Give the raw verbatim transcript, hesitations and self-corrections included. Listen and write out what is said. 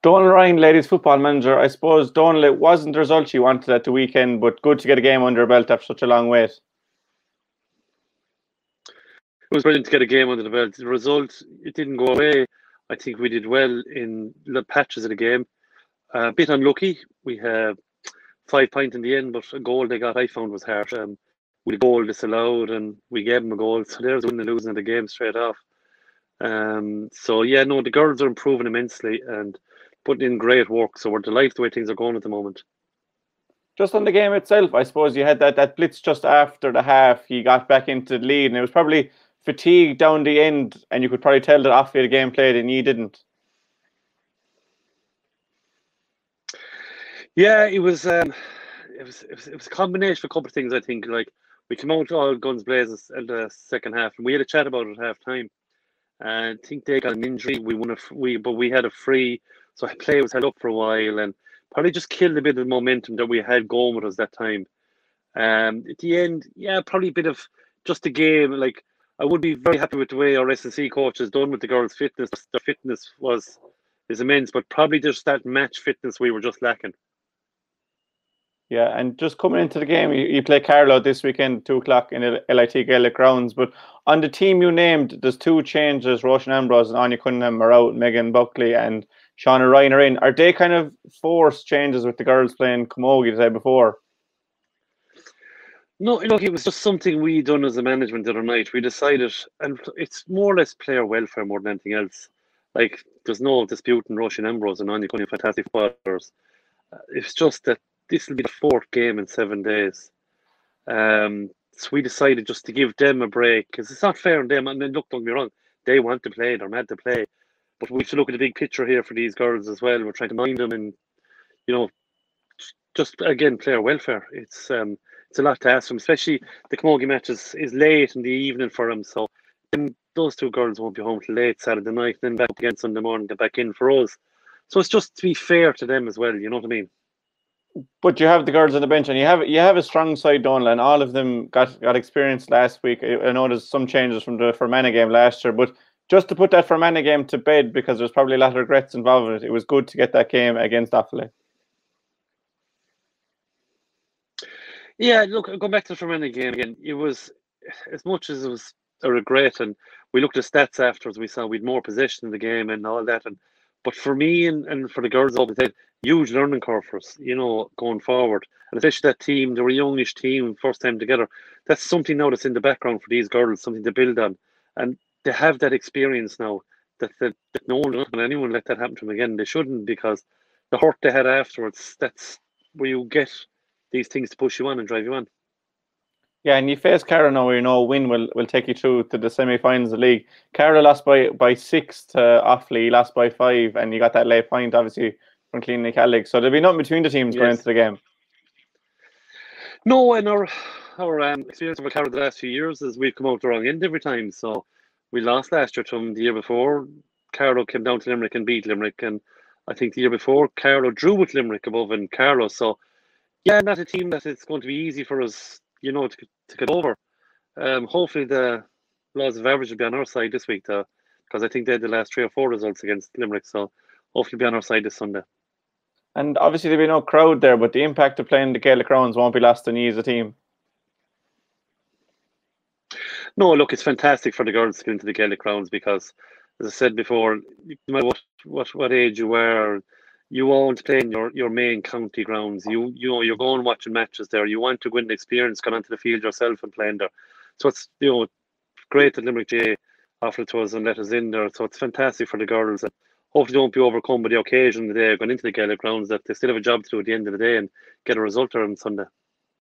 Donald Ryan, ladies football manager. I suppose, Donald, it wasn't the result you wanted at the weekend, but good to get a game under your belt after such a long wait. It was brilliant to get a game under the belt. The result, it didn't go away. I think we did well in the patches of the game. A bit unlucky. We have five points in the end, but a goal they got, I found, was harsh. Um, we goal disallowed and we gave them a goal. So there's winning and losing of the game straight off. Um, so, yeah, no, the girls are improving immensely and putting in great work. So we're delighted the way things are going at the moment. Just on the game itself, I suppose you had that, that blitz just after the half. You got back into the lead and it was probably fatigue down the end, and you could probably tell that Offley the game played and you didn't. Yeah, it was, um, it was it was it was a combination of a couple of things. I think like we came out all guns blazing in the second half, and we had a chat about it at half time. Uh, I think they got an injury. We won a we, but we had a free, so play was held up for a while, and probably just killed a bit of the momentum that we had going with us that time. Um, at the end, yeah, probably a bit of just a game. Like I would be very happy with the way our S and C coach has done with the girls' fitness. Their fitness was is immense, but probably just that match fitness we were just lacking. Yeah, and just coming into the game, you, you play Carlow this weekend, two o'clock in L I T Gaelic Grounds. But on the team you named, there's two changes. Roshan Ambrose and Anya Kuninam are out, Megan Buckley and Sean and Ryan are in. Are they kind of forced changes with the girls playing Camogie the day before? No, look, it was just something we done as a management the other night. We decided, and it's more or less player welfare more than anything else. Like, there's no disputing Roshan Ambrose and Anya Kuninam, fantastic players. It's just that this will be the fourth game in seven days. Um, so we decided just to give them a break because it's not fair on them. And then look, don't get me wrong, they want to play, they're mad to play. But we should look at the big picture here for these girls as well. We're trying to mind them and, you know, just again, player welfare. It's um, it's a lot to ask them, especially the Camogie match is, is late in the evening for them. So then those two girls won't be home till late Saturday night, then back again Sunday morning, get back in for us. So it's just to be fair to them as well, you know what I mean? But you have the girls on the bench, and you have you have a strong side, Donal, and all of them got, got experience last week. I know there's some changes from the Fermanagh game last year, but just to put that Fermanagh game to bed, because there's probably a lot of regrets involved in it, it was good to get that game against Affleck. Yeah, look, going back to the Fermanagh game again, it was, as much as it was a regret, and we looked at stats afterwards, we saw we had more possession in the game and all that, and but for me and, and for the girls, all the time, huge learning curve for us, you know, going forward. And especially that team, they were a youngish team, first time together. That's something now that's in the background for these girls, something to build on. And they have that experience now that, that, that no one, not anyone let that happen to them again. They shouldn't, because the hurt they had afterwards, that's where you get these things to push you on and drive you on. Yeah, and you face Carlow now, you know, a win will, will take you through to the semi-finals of the league. Carlow lost by, by six to Offley, lost by five, and you got that late point, obviously, from Clinnaunach Alex. So there'll be nothing between the teams yes. going into the game. No, and our, our um, experience with Carlow the last few years is we've come out the wrong end every time. So we lost last year to them the year before. Carlow came down to Limerick and beat Limerick. And I think the year before, Carlow drew with Limerick above in Carlow. So, yeah, not a team that it's going to be easy for us, you know, to, to get over. Um, hopefully the laws of average will be on our side this week, though, because I think they had the last three or four results against Limerick, so hopefully it'll be on our side this Sunday. And obviously there'll be no crowd there, but the impact of playing the Gaelic Grounds won't be lost on you as a team. No, look, it's fantastic for the girls to get into the Gaelic Grounds because, as I said before, no matter what, what, what age you were, you won't play in your, your main county grounds. You you know, you're going watching matches there. You want to win the experience, going onto the field yourself and playing there. So it's, you know, great that Limerick G A A offered to us and let us in there. So it's fantastic for the girls. And hopefully they won't be overcome by the occasion today going into the Gaelic Grounds, that they still have a job to do at the end of the day and get a result there on Sunday.